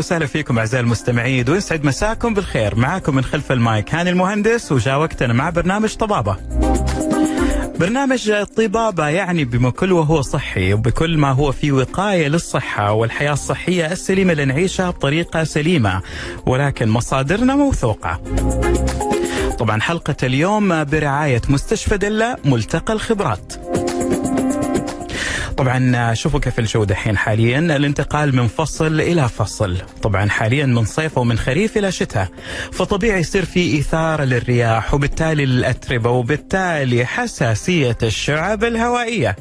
وسهلا فيكم أعزائي المستمعين ويسعد مساكم بالخير. معاكم من خلف المايك هاني المهندس، وجاء وقتنا مع برنامج طبابة. برنامج طبابة يعني بكل وهو صحي وبكل ما هو في وقاية للصحة والحياة الصحية السليمة اللي نعيشها بطريقة سليمة، ولكن مصادرنا موثوقة. طبعا حلقة اليوم برعاية مستشفى دلة ملتقى الخبرات. طبعا شوفوا كيف الجو دحين حاليا، الانتقال من فصل الى فصل، طبعا حاليا من صيف ومن خريف الى شتاء، فطبيعي يصير في اثاره للرياح وبالتالي للاتربه وبالتالي حساسيه الشعب الهوائيه.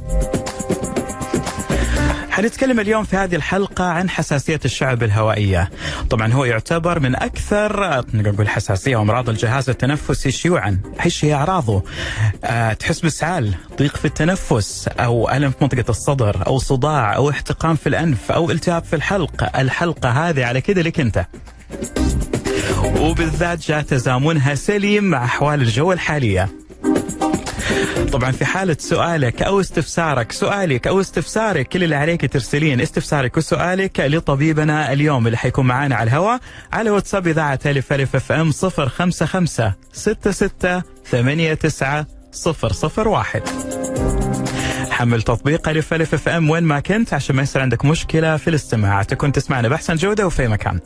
حنتكلم اليوم في هذه الحلقة عن حساسية الشعب الهوائية. طبعا هو يعتبر من أكثر نقول حساسية وأمراض الجهاز التنفسي شيوعا. إيش هي أعراضه؟ تحس بإسهال، ضيق في التنفس، أو ألم في منطقة الصدر، أو صداع، أو احتقان في الأنف، أو التهاب في الحلقة هذه على كده لك أنت. وبالذات جاء تزامنها سليم مع أحوال الجو الحالية. طبعا في حالة سؤالك أو استفسارك، سؤالك أو استفسارك، كل اللي عليك ترسلين استفسارك وسؤالك لطبيبنا اليوم اللي حيكون معانا على الهواء على واتساب إذاعة هلفلف FM 055 66 89 001. حمل تطبيق هلفلف FM وين ما كنت عشان ما يصير عندك مشكلة في الاستماع، تكون تسمعنا بأحسن جودة وفي مكان.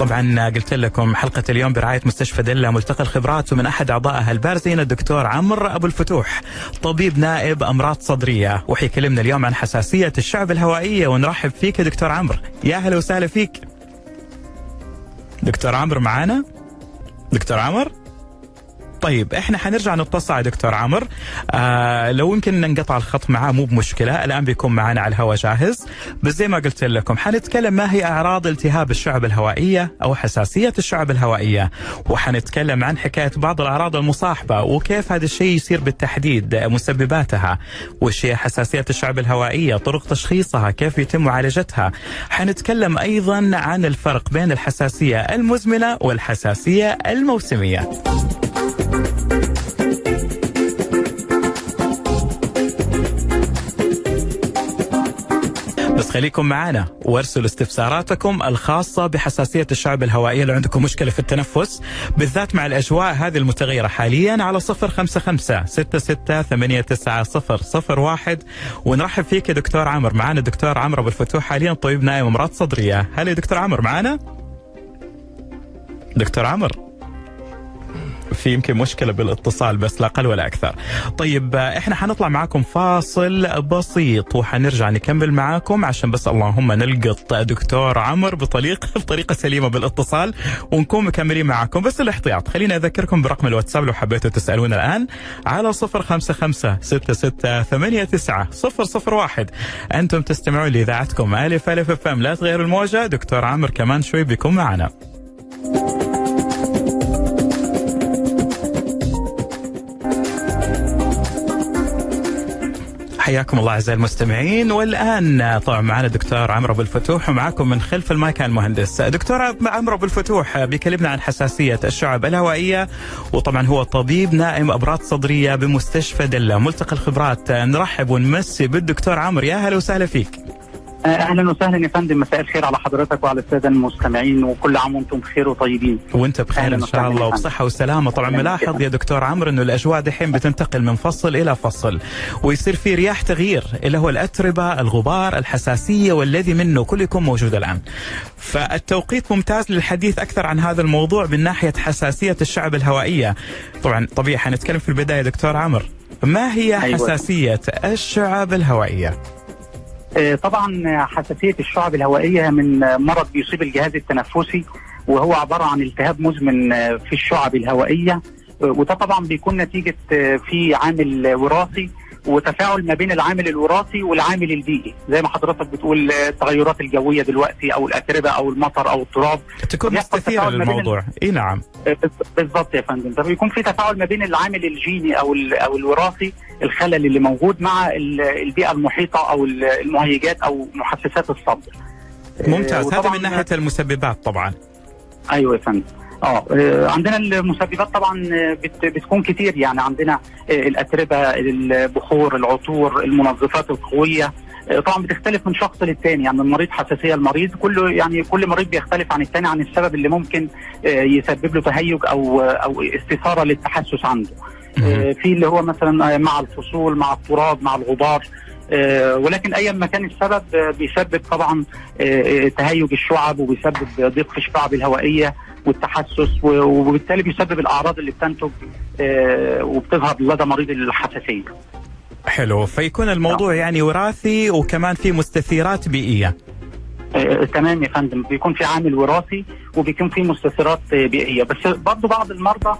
طبعا قلت لكم حلقة اليوم برعاية مستشفى دلة ملتقى الخبرات، ومن أحد أعضائها البارزين الدكتور عمرو أبو الفتوح، طبيب نائب أمراض صدرية، وحيكلمنا اليوم عن حساسية الشعب الهوائية. ونرحب فيك يا دكتور عمرو، يا أهلا وسهلا فيك. دكتور عمرو معانا؟ دكتور عمرو؟ طيب احنا حنرجع نتصل على دكتور عمرو، لو يمكن ننقطع الخط معاه مو بمشكله، الان بيكون معنا على الهواء جاهز. بس زي ما قلت لكم حنتكلم ما هي اعراض التهاب الشعب الهوائيه او حساسيه الشعب الهوائيه، وحنتكلم عن حكايه بعض الاعراض المصاحبه وكيف هذا الشيء يصير بالتحديد، مسبباتها، وش هي حساسيه الشعب الهوائيه، طرق تشخيصها، كيف يتم معالجتها. حنتكلم ايضا عن الفرق بين الحساسيه المزمنه والحساسيه الموسميه. بس خليكم معنا وارسلوا استفساراتكم الخاصة بحساسية الشعب الهوائية لو عندكم مشكلة في التنفس بالذات مع الأجواء هذه المتغيرة حاليا على 055 66 89 001. ونرحب فيك يا دكتور عمرو. معنا دكتور عمرو أبو الفتوح، حاليا طبيب نائب أمراض صدرية. هل يا دكتور عمرو معنا؟ دكتور عمرو في يمكن مشكلة بالاتصال بس لا أقل ولا أكثر. طيب إحنا حنطلع معاكم فاصل بسيط وحنرجع نكمل معاكم عشان بس اللهم نلقط دكتور عمرو بطريقة سليمة بالاتصال ونكون مكملين معاكم. بس الاحتياط خلينا أذكركم برقم الواتساب لو حبيتوا تسألون الآن على 055 66 89 001. أنتم تستمعون لإذاعتكم هلفلف FM، لا تغيروا الموجة. دكتور عمرو كمان شوي بيكون معنا. حياكم الله اعزائي المستمعين، والان طبعا معنا دكتور عمرو أبو الفتوح، ومعكم من خلف المايك المهندس. دكتور عمرو أبو الفتوح بيكلمنا عن حساسيه الشعب الهوائيه، وطبعا هو طبيب نائم امراض صدريه بمستشفى دله ملتقى الخبرات. نرحب ونمسي بالدكتور عمرو، يا اهلا وسهلا فيك. اهلا وسهلا يا فندم، مساء الخير على حضرتك وعلى الساده المستمعين، وكل عام وانتم بخير وطيبين. وانت بخير ان شاء الله وبصحه وسلامه. طبعا ملاحظ يا دكتور عمرو انه الاجواء دحين بتنتقل من فصل الى فصل ويصير في رياح تغيير اللي هو الاتربه، الغبار، الحساسيه والذي منه، كله يكون موجود الان. فالتوقيت ممتاز للحديث اكثر عن هذا الموضوع من ناحيه حساسيه الشعب الهوائيه. طبعا طبيعي حنتكلم في البدايه دكتور عمرو، ما هي حساسيه الشعب الهوائيه؟ طبعا حساسية الشعب الهوائية من مرض بيصيب الجهاز التنفسي، وهو عبارة عن التهاب مزمن في الشعب الهوائية، وده طبعا بيكون نتيجة في عامل وراثي وتفاعل ما بين العامل الوراثي والعامل البيئي، زي ما حضرتك بتقول التغيرات الجوية دلوقتي أو الأتربة أو المطر أو التراب تكون مستثيرة للموضوع. إيه نعم بالضبط يا فندم، ده بيكون في تفاعل ما بين العامل الجيني أو الوراثي، الخلل اللي موجود، مع البيئة المحيطة أو المهيجات أو محسسات الصدر. ممتاز، هذا من ناحية المسببات طبعا. أيوة يا فندم. عندنا المسببات طبعا بتكون كتير، يعني عندنا الأتربة، البخور، العطور، المنظفات القوية، طبعا بتختلف من شخص للتاني، يعني من مريض حساسيه لمريض، كله يعني كل مريض بيختلف عن التاني عن السبب اللي ممكن يسبب له تهيج او استثاره للتحسس عنده. في اللي هو مثلا مع الفصول، مع التراب، مع الغبار، ولكن ايا ما كان السبب بيسبب طبعا تهيج الشعب، وبيسبب ضيق الشعب الهوائيه والتحسس، وبالتالي بيسبب الاعراض اللي بتنتج وبتظهر لدى مريض الحساسيه. حلو، فيكون الموضوع يعني وراثي وكمان في مستثيرات بيئيه. تمام يا فندم، بيكون في عامل وراثي وبيكون في مستثيرات بيئيه، بس برضه بعض المرضى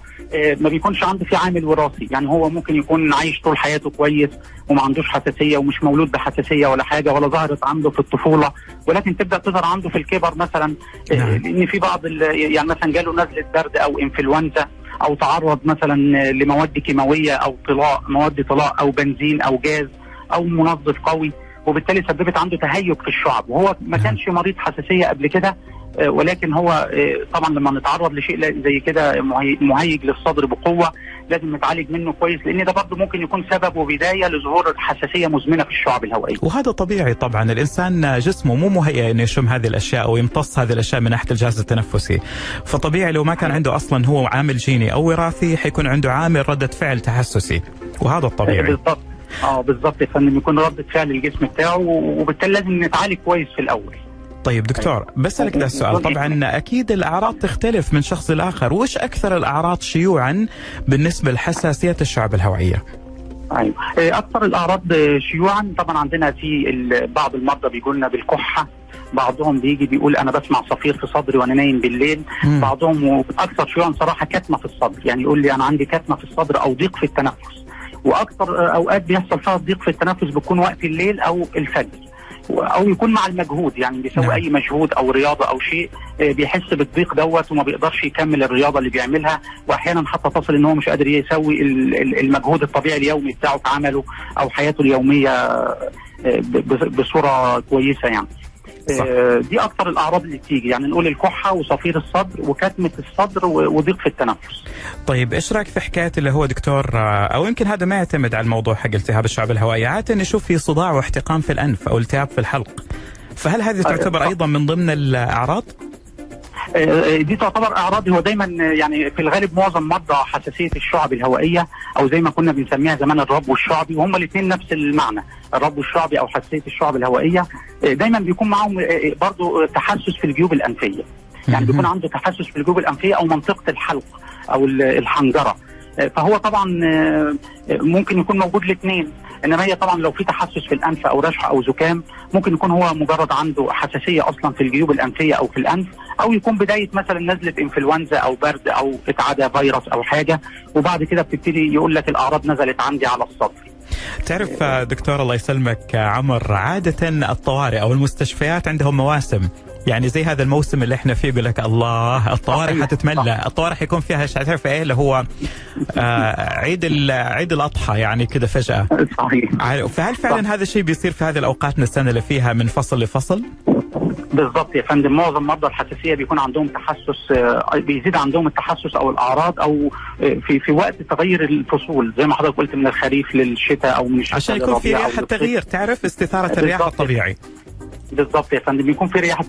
ما بيكونش عنده في عامل وراثي، يعني هو ممكن يكون عايش طول حياته كويس وما عندوش حساسيه ومش مولود بحساسيه ولا حاجه، ولا ظهرت عنده في الطفوله، ولكن تبدا تظهر عنده في الكبر مثلا. لان في بعض يعني مثلا جاله نزله برد او انفلونزا، او تعرض مثلا لمواد كيماويه او طلاء، مواد طلاء او بنزين او جاز او منظف قوي، وبالتالي سببت عنده تهيج في الشعب، وهو ما كانش مريض حساسيه قبل كده، ولكن هو طبعا لما نتعرض لشيء زي كده مهيج للصدر بقوه لازم نتعالج منه كويس، لان ده برضه ممكن يكون سبب وبدايه لظهور حساسيه مزمنه في الشعب الهوائيه. وهذا طبيعي طبعا، الانسان جسمه مو مهيئ انه يشم هذه الاشياء او يمتص هذه الاشياء من ناحيه الجهاز التنفسي، فطبيعي لو ما كان عنده اصلا هو عامل جيني او وراثي حيكون عنده عامل رده فعل تحسسي، وهذا الطبيعي. بالضبط. بالظبط يا فندم، يكون ردة فعل الجسم بتاعه، وبالتالي لازم نتعالج كويس في الاول. طيب دكتور، بسألك ده السؤال، طبعا اكيد الاعراض تختلف من شخص لاخر، وش اكثر الاعراض شيوعا بالنسبه لحساسية الشعب الهوائيه؟ ايوه، اكثر الاعراض شيوعا طبعا عندنا في بعض المرضى بيقول لنا بالكحه، بعضهم بيجي بيقول انا بسمع صفير في صدري وانا نايم بالليل، بعضهم اكثر شيوعا صراحه كتمه في الصدر، يعني يقول لي انا عندي كتمه في الصدر او ضيق في التنفس، واكثر اوقات بيحصل فيها ضيق في التنفس بتكون وقت الليل او الفجر، او يكون مع المجهود، يعني بيسوي اي مجهود او رياضه او شيء بيحس بالضيق دوت وما بيقدرش يكمل الرياضه اللي بيعملها، واحيانا حتى تصل ان هو مش قادر يسوي المجهود الطبيعي اليومي بتاعه في عمله او حياته اليوميه بصوره كويسه يعني. صح. دي اكثر الاعراض اللي بتيجي، يعني نقول الكحه وصفير الصدر وكتمه الصدر وضيق في التنفس. طيب ايش رايك في حكايه اللي هو دكتور، او يمكن هذا ما يعتمد على الموضوع حق التهاب الشعب الهوائي، عاده نشوف في صداع واحتقان في الانف او التهاب في الحلق، فهل هذه تعتبر ايضا من ضمن الاعراض؟ دي تعتبر اعراض، هو دايما يعني في الغالب معظم مرضى حساسيه الشعب الهوائيه، او زي ما كنا بنسميها زمان الرب والشعبي، وهم الاثنين نفس المعنى، الرب الشعبي او حساسيه الشعب الهوائيه، دايما بيكون معاهم برضو تحسس في الجيوب الانفيه، يعني بيكون عنده تحسس في الجيوب الانفيه او منطقه الحلق او الحنجره، فهو طبعا ممكن يكون موجود الاثنين، انما هي طبعا لو في تحسس في الانف او رشح او زكام ممكن يكون هو مجرد عنده حساسيه اصلا في الجيوب الانفيه او في الانف، او يكون بدايه مثلا نزله انفلونزا او برد او اتعدى فيروس او حاجه، وبعد كده بتبتدي يقول لك الاعراض نزلت عندي على الصدر. تعرف دكتور الله يسلمك عمر، عاده الطوارئ او المستشفيات عندهم مواسم، يعني زي هذا الموسم اللي احنا فيه يقول لك الله الطوارئ حتتملى، الطوارئ حيكون فيها تعرف ايه اللي هو عيد الاضحى يعني كده فجأة. صحيح. فهل فعلا هذا الشيء بيصير في هذه الاوقات من السنة اللي فيها من فصل لفصل؟ بالضبط يا فندم، معظم مرضى الحساسيه بيكون عندهم تحسس، بيزيد عندهم التحسس او الاعراض او في وقت تغير الفصول زي ما حضرتك قلت، من الخريف للشتاء او من الشتاء عشان يكون في رياح التغيير، تعرف استثاره الرياح الطبيعي. بالضبط يا فندم، بيكون في رياح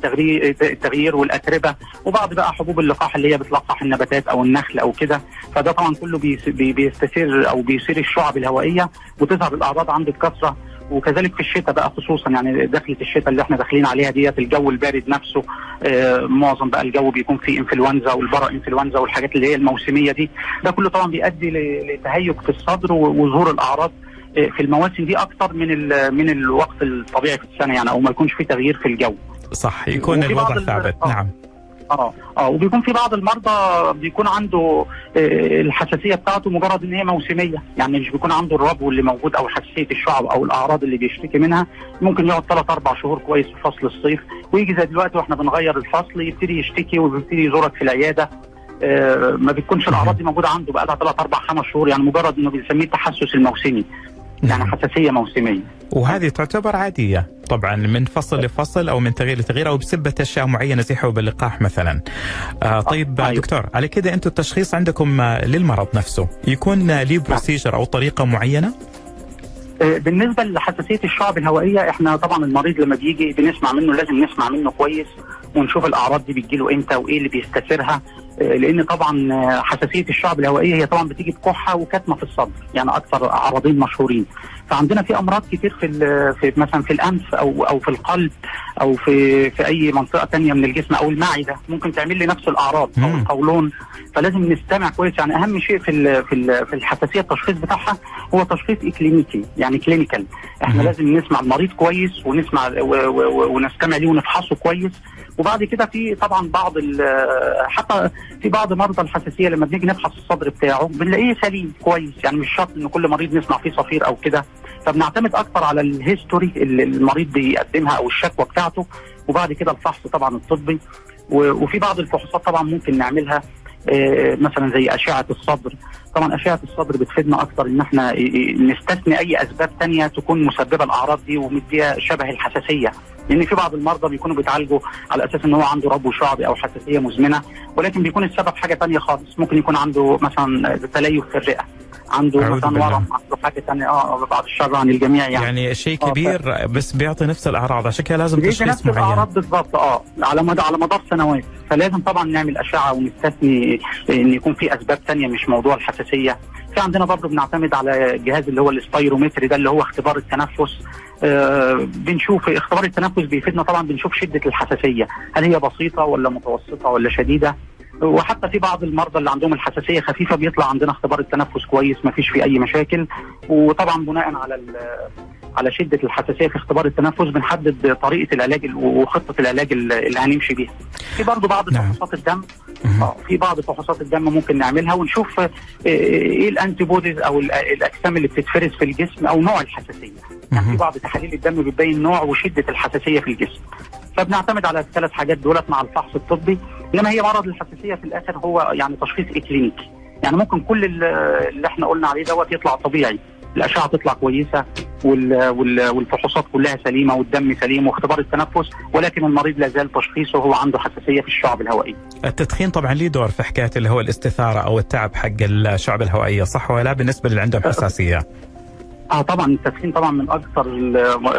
التغيير والاتربه، وبعض بقى حبوب اللقاح اللي هي بتلقح النباتات او النخل او كده، فده طبعا كله بيستثير او بيثير الشعب الهوائيه، وتظهر الاعراض عنده بكثره، وكذلك في الشتاء بقى خصوصا، يعني دخلة الشتاء اللي احنا داخلين عليها ديت، الجو البارد نفسه معظم بقى الجو بيكون فيه انفلونزا والبراء انفلونزا والحاجات اللي هي الموسميه دي، ده كله طبعا بيؤدي لتهيج في الصدر وظهور الاعراض في المواسم دي اكتر من الوقت الطبيعي في السنه، يعني او ما يكونش في تغيير في الجو. صح، يكون الوضع ثابت. نعم. وبيكون في بعض المرضى بيكون عنده الحساسيه بتاعته مجرد ان هي موسميه، يعني مش بيكون عنده الربو اللي موجود او حساسيه الشعب او الاعراض اللي بيشتكي منها، ممكن يقعد 3-4 شهور كويس في فصل الصيف، ويجي زي دلوقتي واحنا بنغير الفصل يبتدي يشتكي ويبتدي يزورك في العياده، ما بتكونش الاعراض دي موجوده عنده بقى لها 3-4-5 شهور، يعني مجرد انه بنسميه التحسس الموسمي، يعني حساسيه موسميه، وهذه تعتبر عاديه طبعا من فصل لفصل او من تغيير لتغيير او بسبه اشياء معينه زي حبوب اللقاح مثلا. طيب دكتور، على كده انتم التشخيص عندكم للمرض نفسه يكون ليه بروسيجر او طريقه معينه؟ بالنسبه لحساسيه الشعب الهوائيه، احنا طبعا المريض لما بيجي بنسمع منه، لازم نسمع منه كويس ونشوف الاعراض دي بتجيله امتى وايه اللي بيستثيرها، لان طبعا حساسيه الشعب الهوائيه هي طبعا بتيجي بكحه وكتمه في الصدر، يعني اكثر عرضين مشهورين. فعندنا في امراض كتير في مثلا في الانف او في القلب او في اي منطقه ثانيه من الجسم او المعده ممكن تعمل لي نفس الاعراض او القولون، فلازم نستمع كويس. يعني اهم شيء في الحساسيه التشخيص بتاعها هو تشخيص اكلينيكي، يعني كلينيكال. احنا لازم نسمع المريض كويس ونسمع ونستمع ليه ونفحصه كويس. وبعد كده في طبعا حتى في بعض مرضى الحساسيه لما بنيجي نفحص الصدر بتاعه بنلاقيه سليم كويس، يعني مش شرط ان كل مريض نسمع فيه صفير او كده، فبنعتمد اكتر على الهيستوري اللي المريض بيقدمها او الشكوى بتاعته، وبعد كده الفحص طبعا الطبي. وفي بعض الفحوصات طبعا ممكن نعملها مثلا زي اشعه الصدر. طبعا اشعه الصدر بتفيدنا اكتر ان احنا نستثني اي اسباب ثانيه تكون مسببه الاعراض دي ومديها شبه الحساسيه، لان في بعض المرضى بيكونوا بيتعالجوا على اساس ان هو عنده ربو شعبي او حساسيه مزمنه، ولكن بيكون السبب حاجه ثانيه خالص. ممكن يكون عنده مثلا تليف في الرئه، عنده مثلا ورم، عنده حاجه ثانيه. بعد الشر عن الجميع يعني شيء كبير بس بيعطي نفس الاعراض، عشان كده لازم تشخيص معين. نفس الاعراض بالضبط على مدار سنوات. فلازم طبعا نعمل اشعه ونستثني ان يكون في اسباب ثانيه مش موضوع الحساسيه. في عندنا برضه بنعتمد على جهاز اللي هو السبيرومتري ده، اللي هو اختبار التنفس. بنشوف اختبار التنفس بيفيدنا طبعا، بنشوف شده الحساسيه، هل هي بسيطه ولا متوسطه ولا شديده. وحتى في بعض المرضى اللي عندهم الحساسيه خفيفه بيطلع عندنا اختبار التنفس كويس، ما فيش فيه اي مشاكل. وطبعا بناء على شده الحساسيه في اختبار التنفس بنحدد طريقه العلاج وخطه العلاج اللي هنمشي بيها. في برضه بعض فحوصات الدم، في بعض فحوصات الدم ممكن نعملها ونشوف ايه الانتي بوديز او الاجسام اللي بتتفرز في الجسم او نوع الحساسيه. يعني في بعض تحاليل الدم بتبين نوع وشده الحساسيه في الجسم، فبنعتمد على الثلاث حاجات دولت مع الفحص الطبي. لما هي مرض الحساسيه في الاخر هو يعني تشخيص اكلينيكي، يعني ممكن كل اللي احنا قلنا عليه دوت يطلع طبيعي، الاشعه تطلع كويسه والفحوصات كلها سليمه والدم سليم واختبار التنفس، ولكن المريض لازال تشخيصه هو عنده حساسيه في الشعب الهوائي. التدخين طبعا ليه دور في حكايه اللي هو الاستثاره او التعب حق الشعب الهوائيه، صح ولا لا بالنسبه للي عندهم حساسيه؟ طبعا التدخين طبعا من اكثر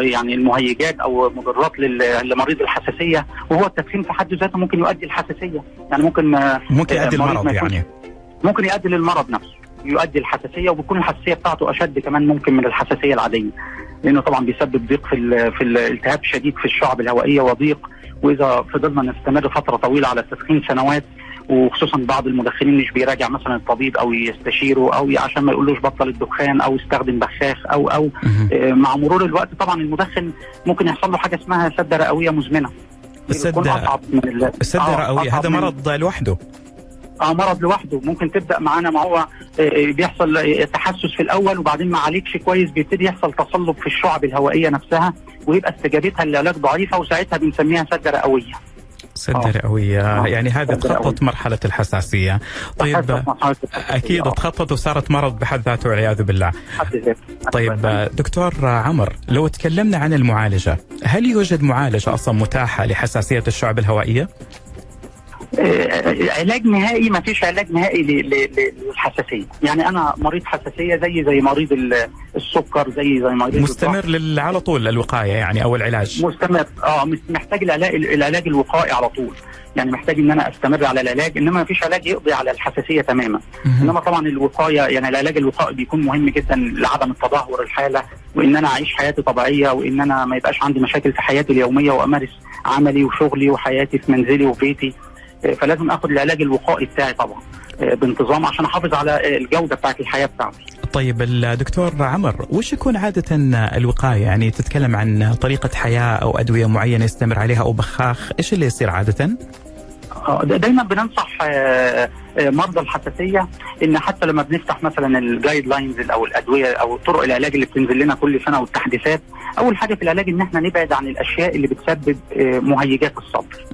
يعني المهيجات او مضرات لمريض الحساسيه، وهو التدخين في حد ذاته ممكن يؤدي الحساسيه، يعني ممكن يؤدي المرض، يعني ممكن يؤدي للمرض نفسه، يؤدي الحساسيه، وبتكون الحساسيه بتاعته اشد كمان ممكن من الحساسيه العاديه، لانه طبعا بيسبب ضيق في الالتهاب شديد في الشعب الهوائيه وضيق. واذا فضلنا نستمر فتره طويله على التدخين سنوات، وخصوصا بعض المدخنين مش بيراجع مثلا الطبيب او يستشيره او عشان ما يقولوش بطل الدخان او استخدم بخاخ او مع مرور الوقت طبعا المدخن ممكن يحصل له حاجه اسمها سده رئويه مزمنه. السده رئويه هذا مرض لوحده، مرض لوحده. ممكن تبدا معانا ما هو بيحصل تحسس في الاول، وبعدين ما عالجش كويس بيبتدي يحصل تصلب في الشعب الهوائيه نفسها، ويبقى استجابتها للعلاج ضعيفه، وساعتها بنسميها سده رئويه. سده رئويه يعني هذه تخطط مرحله الحساسيه. طيب اكيد تخطط وصارت مرض بحد ذاته والعياذ بالله. طيب دكتور عمرو، لو تكلمنا عن المعالجه، هل يوجد معالجه اصلا متاحه لحساسيه الشعب الهوائيه؟ علاج نهائي ما فيش علاج نهائي للحساسيه، يعني انا مريض حساسيه زي مريض السكر زي مريض مستمر على طول الوقايه يعني او العلاج مستمر، محتاج العلاج الوقائي على طول، يعني محتاج ان انا استمر على العلاج، انما ما فيش علاج يقضي على الحساسيه تماما. انما طبعا الوقايه، يعني العلاج الوقائي بيكون مهم جدا لعدم التدهور الحاله، وان انا اعيش حياتي طبيعيه، وان انا ما يبقاش عندي مشاكل في حياتي اليوميه، وامارس عملي وشغلي وحياتي في منزلي وفي بيتي. فلازم اخد العلاج الوقائي بتاعي طبعا بانتظام عشان احافظ على الجوده بتاعت الحياه بتاعتي. طيب الدكتور عمرو، وش يكون عاده الوقايه؟ يعني تتكلم عن طريقه حياه او ادويه معينه يستمر عليها او بخاخ، ايش اللي يصير عاده؟ دايما بننصح مرضى الحساسيه ان حتى لما بنفتح مثلا الجايد لاينز او الادويه او طرق العلاج اللي بتنزل لنا كل سنه والتحديثات، اول حاجه في العلاج ان احنا نبعد عن الاشياء اللي بتسبب مهيجات الصدر.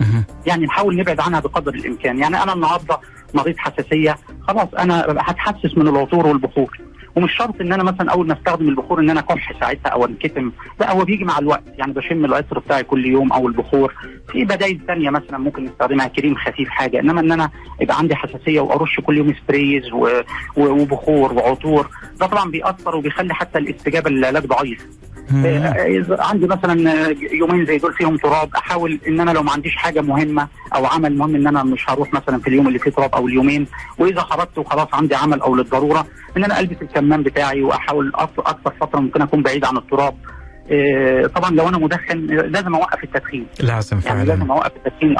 يعني نحاول نبعد عنها بقدر الامكان. يعني انا النهارده مريض حساسيه، خلاص انا هتحسس من العطور والبخور، ومش شرط ان انا مثلا اول ما استخدم البخور ان انا اكح ساعتها او انكتم، لا هو بيجي مع الوقت، يعني بشم العطر بتاعي كل يوم او البخور. في بدائل ثانيه مثلا ممكن نستخدمها، كريم خفيف حاجه، انما ان انا يبقى عندي حساسيه وارش كل يوم سبريز وبخور وعطور، ده طبعا بيأثر وبيخلي حتى الاستجابه للعلاج ضعيف. عندي مثلا يومين زي دول فيهم تراب، احاول ان انا لو ما عنديش حاجه مهمه او عمل مهم ان انا مش هروح مثلا في اليوم اللي فيه تراب او اليومين، واذا خرجت وخلاص عندي عمل او للضروره ان انا البس الكمام بتاعي واحاول اكثر فتره ممكن اكون بعيد عن التراب. طبعا لو انا مدخن لازم اوقف التدخين، لازم فعلا يعني لازم اوقف التدخين.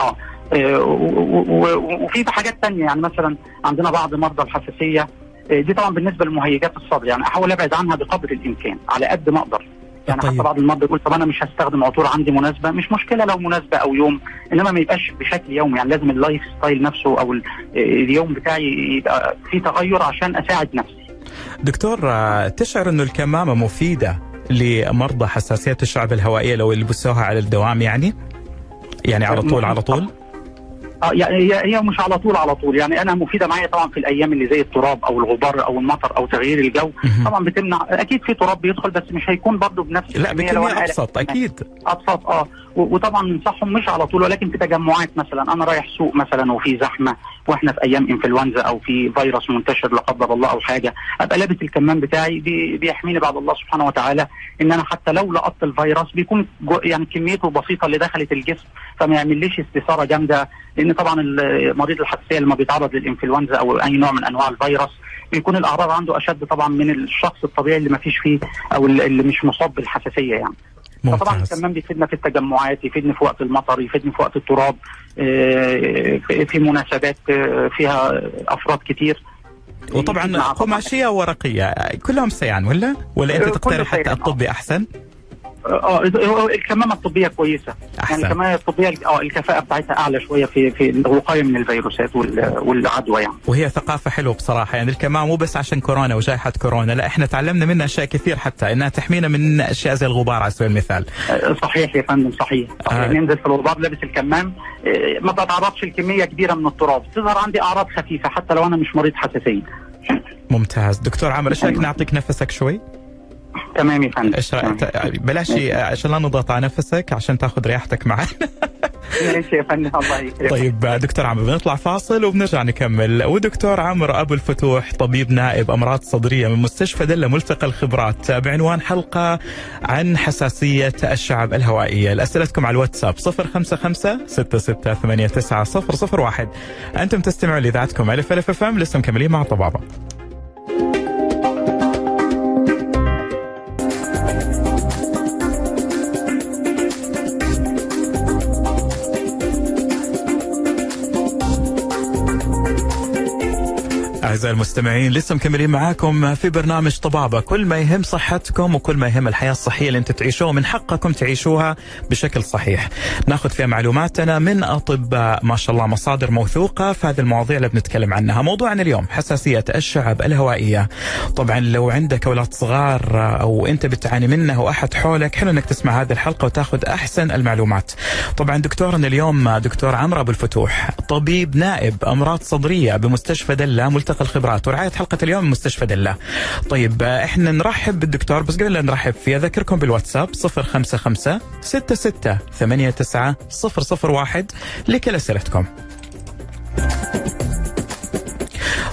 وفي حاجات ثانيه، يعني مثلا عندنا بعض مرضى الحساسيه دي طبعا بالنسبه لمهيجات الصدر، يعني احاول ابعد عنها بقدر الامكان على قد ما اقدر. يعني طيب. حتى بعض المرضى يقول طب انا مش هستخدم عطور عندي مناسبه، مش مشكله لو مناسبه او يوم، انما ما يبقاش بشكل يومي. يعني لازم اللايف ستايل نفسه او اليوم بتاعي يبقى فيه تغير عشان اساعد نفسي. دكتور، تشعر انه الكمامه مفيده لمرضى حساسيه الشعب الهوائيه لو يلبسوها على الدوام؟ يعني على طول على طول؟ يعني هي مش على طول على طول، يعني انا مفيده معايا طبعا في الايام اللي زي التراب او الغبار او المطر او تغيير الجو. طبعا بتمنع، اكيد في تراب بيدخل بس مش هيكون برضه بنفس، لا بيكون ابسط، اكيد ابسط. وطبعا بنصحهم مش على طول، ولكن في تجمعات مثلا انا رايح سوق مثلا وفي زحمه واحنا في ايام انفلونزا او في فيروس منتشر لا قدر الله او حاجه، ابقى لابس الكمام بتاعي بيحميني بعد الله سبحانه وتعالى، ان انا حتى لو لقطت الفيروس بيكون يعني كميته بسيطه اللي دخلت الجسم، فما يعملش استثاره جامده. لان طبعا مريض الحساسيه لما بيتعرض للانفلونزا او اي نوع من انواع الفيروس بيكون الاعراض عنده اشد طبعا من الشخص الطبيعي اللي ما فيش فيه او اللي مش مصاب بالحساسيه يعني. طبعا كمان بيفيدنا في التجمعات، يفيدني في وقت المطر، يفيدني في وقت التراب، في مناسبات فيها افراد كتير. وطبعا قماشيه ورقيه كلهم سيان ولا انت تقترح حتى الطبي احسن؟ الكمامه الطبيه كويسه أحسن. يعني الكمامه الطبيه الكفاءه بتاعتها اعلى شويه في الوقايه من الفيروسات والعدوى يعني. وهي ثقافه حلوه بصراحه، يعني الكمامه مو بس عشان كورونا وجائحه كورونا، لا احنا تعلمنا منها اشياء كثير، حتى انها تحمينا من اشياء زي الغبار على سبيل المثال. صحيح يا فندم، صحيح. ننزل في الغبار لابس الكمام، ما بتعرضش لكميه كبيره من التراب، تظهر عندي اعراض خفيفه حتى لو انا مش مريض حساسيه. ممتاز دكتور عمرو، ايش رايك نعطيك نفسك شوي؟ تمام يا فندم. بلاشي عشان لا نضغط على نفسك، عشان تاخذ رياحتك معنا. ماشي يا فندم، الله يكرمك. طيب دكتور عمرو، بنطلع فاصل وبنرجع نكمل. ودكتور عمرو أبو الفتوح، طبيب نائب أمراض صدرية من مستشفى دلة، ملتقى الخبرات، بعنوان حلقة عن حساسية الشعب الهوائية. أسئلتكم على الواتساب 055-6689-0001. أنتم تستمعوا لإذاعتكم هلفلف FM، لسه مكملين مع طبابة. أعزائي المستمعين، لسه مكملين معاكم في برنامج طبابة. كل ما يهم صحتكم وكل ما يهم الحياة الصحية اللي انتم تعيشوها، من حقكم تعيشوها بشكل صحيح. ناخذ فيها معلوماتنا من أطباء ما شاء الله، مصادر موثوقة في هذه المواضيع اللي بنتكلم عنها. موضوعنا اليوم حساسية الشعب الهوائية. طبعا لو عندك أولاد صغار أو انت بتعاني منه أو أحد حولك، حلو انك تسمع هذه الحلقة وتاخذ أحسن المعلومات. طبعا دكتورنا اليوم دكتور عمرو أبو الفتوح، طبيب نائب أمراض صدرية بمستشفى دلة، ملتقى الخبرات، ورعاية حلقة اليوم مستشفى دلة. طيب احنا نرحب بالدكتور، بس قبل لا نرحب فيه اذكركم بالواتساب 055-6689-001 لكل اسئلتكم.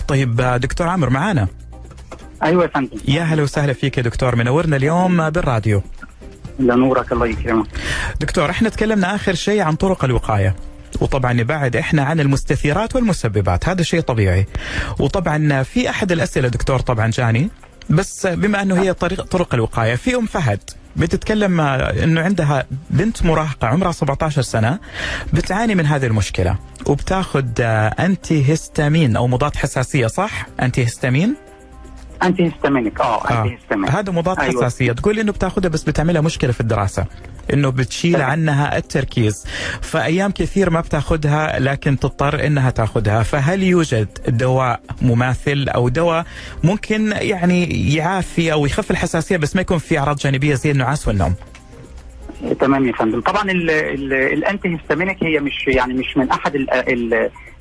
طيب دكتور عمرو معانا؟ ايوه يا فندم. يا هلا وسهلا فيك يا دكتور، منورنا اليوم بالراديو. لا نورك، الله يكرمك. دكتور احنا تكلمنا اخر شيء عن طرق الوقاية، وطبعا نبعد احنا عن المستثيرات والمسببات، هذا شيء طبيعي. وطبعا في احد الاسئله دكتور طبعا جاني، بس بما انه هي طرق الوقايه، في ام فهد بتتكلم انه عندها بنت مراهقه عمرها 17 سنه بتعاني من هذه المشكله، وبتاخذ انتي هيستامين او مضاد حساسيه، صح؟ انتي هيستامينك. هذا مضاد حساسيه، تقول انه بتاخذها بس بتعملها مشكله في الدراسه، انه بتشيل عنها التركيز، فايام كثير ما بتاخذها لكن تضطر انها تاخذها. فهل يوجد دواء مماثل او دواء ممكن يعني يعافي او يخف الحساسيه بس ما يكون في اعراض جانبيه زي النعاس والنوم؟ تمام يا فندم. طبعا الانتي هيستامينيك هي مش يعني مش من احد